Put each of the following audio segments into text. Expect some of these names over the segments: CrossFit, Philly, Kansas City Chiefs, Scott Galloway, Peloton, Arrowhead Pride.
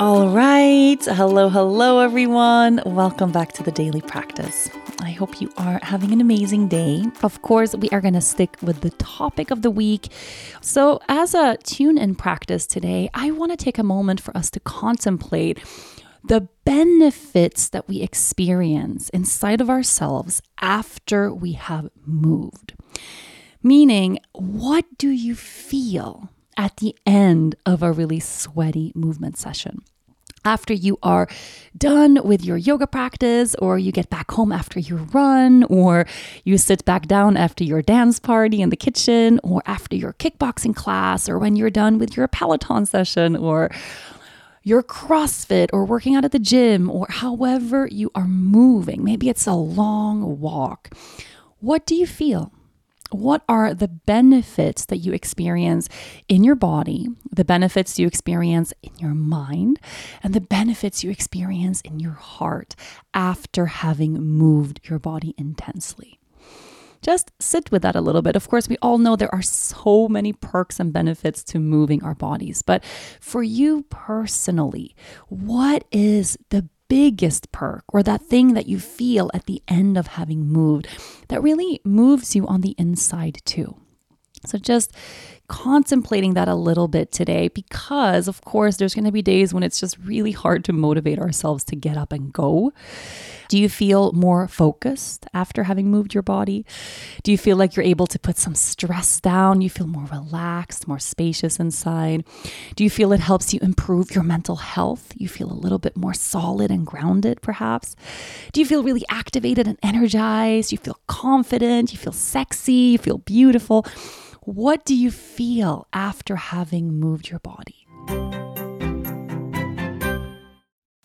All right. Hello, everyone. Welcome back to The Daily Practice. I hope you are having an amazing day. Of course, we are going to stick with the topic of the week. So as a tune-in practice today, I want to take a moment for us to contemplate the benefits that we experience inside of ourselves after we have moved. Meaning, what do you feel at the end of a really sweaty movement session? After you are done with your yoga practice, or you get back home after your run, or you sit back down after your dance party in the kitchen, or after your kickboxing class, or when you're done with your Peloton session, or your CrossFit, or working out at the gym, or however you are moving. Maybe it's a long walk. What do you feel? What are the benefits that you experience in your body, the benefits you experience in your mind, and the benefits you experience in your heart after having moved your body intensely? Just sit with that a little bit. Of course, we all know there are so many perks and benefits to moving our bodies. But for you personally, what is the biggest perk, or that thing that you feel at the end of having moved that really moves you on the inside too? So just contemplating that a little bit today, because of course there's going to be days when it's just really hard to motivate ourselves to get up and go. Do you feel more focused after having moved your body? Do you feel like you're able to put some stress down? You feel more relaxed, more spacious inside? Do you feel it helps you improve your mental health? You feel a little bit more solid and grounded, perhaps? Do you feel really activated and energized? You feel confident? You feel sexy? You feel beautiful? What do you feel after having moved your body?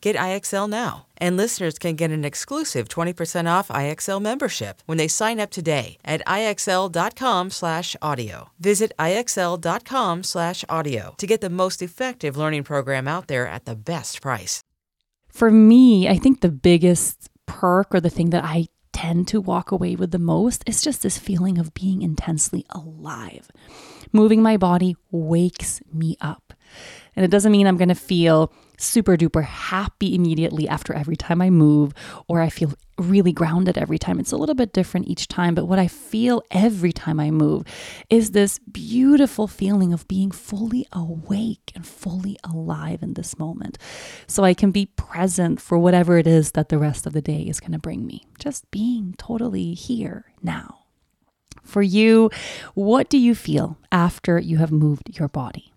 Get IXL now. And listeners can get an exclusive 20% off IXL membership when they sign up today at IXL.com/audio. Visit IXL.com/audio to get the most effective learning program out there at the best price. For me, I think the biggest perk, or the thing that I tend to walk away with the most, is just this feeling of being intensely alive. Moving my body wakes me up. And it doesn't mean I'm going to feel super duper happy immediately after every time I move, or I feel really grounded every time. It's a little bit different each time, but what I feel every time I move is this beautiful feeling of being fully awake and fully alive in this moment. So I can be present for whatever it is that the rest of the day is going to bring me. Just being totally here now. For you, what do you feel after you have moved your body?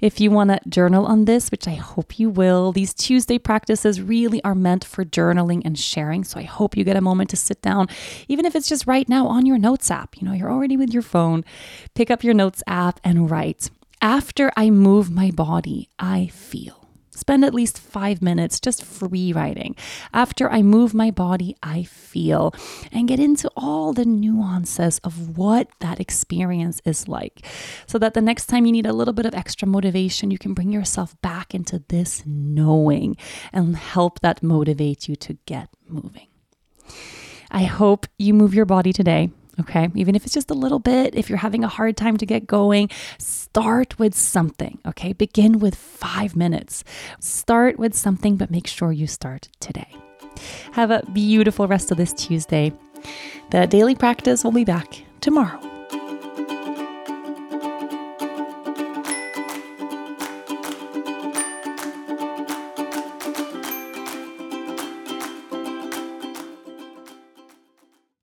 If you want to journal on this, which I hope you will, these Tuesday practices really are meant for journaling and sharing. So I hope you get a moment to sit down, even if it's just right now on your notes app. You know, you're already with your phone. Pick up your notes app and write, "After I move my body, I feel." Spend at least 5 minutes just free writing. "After I move my body, I feel," and get into all the nuances of what that experience is like, so that the next time you need a little bit of extra motivation, you can bring yourself back into this knowing and help that motivate you to get moving. I hope you move your body today. Okay. Even if it's just a little bit, if you're having a hard time to get going, start with something. Okay. Begin with 5 minutes. Start with something, but make sure you start today. Have a beautiful rest of this Tuesday. The daily practice will be back tomorrow.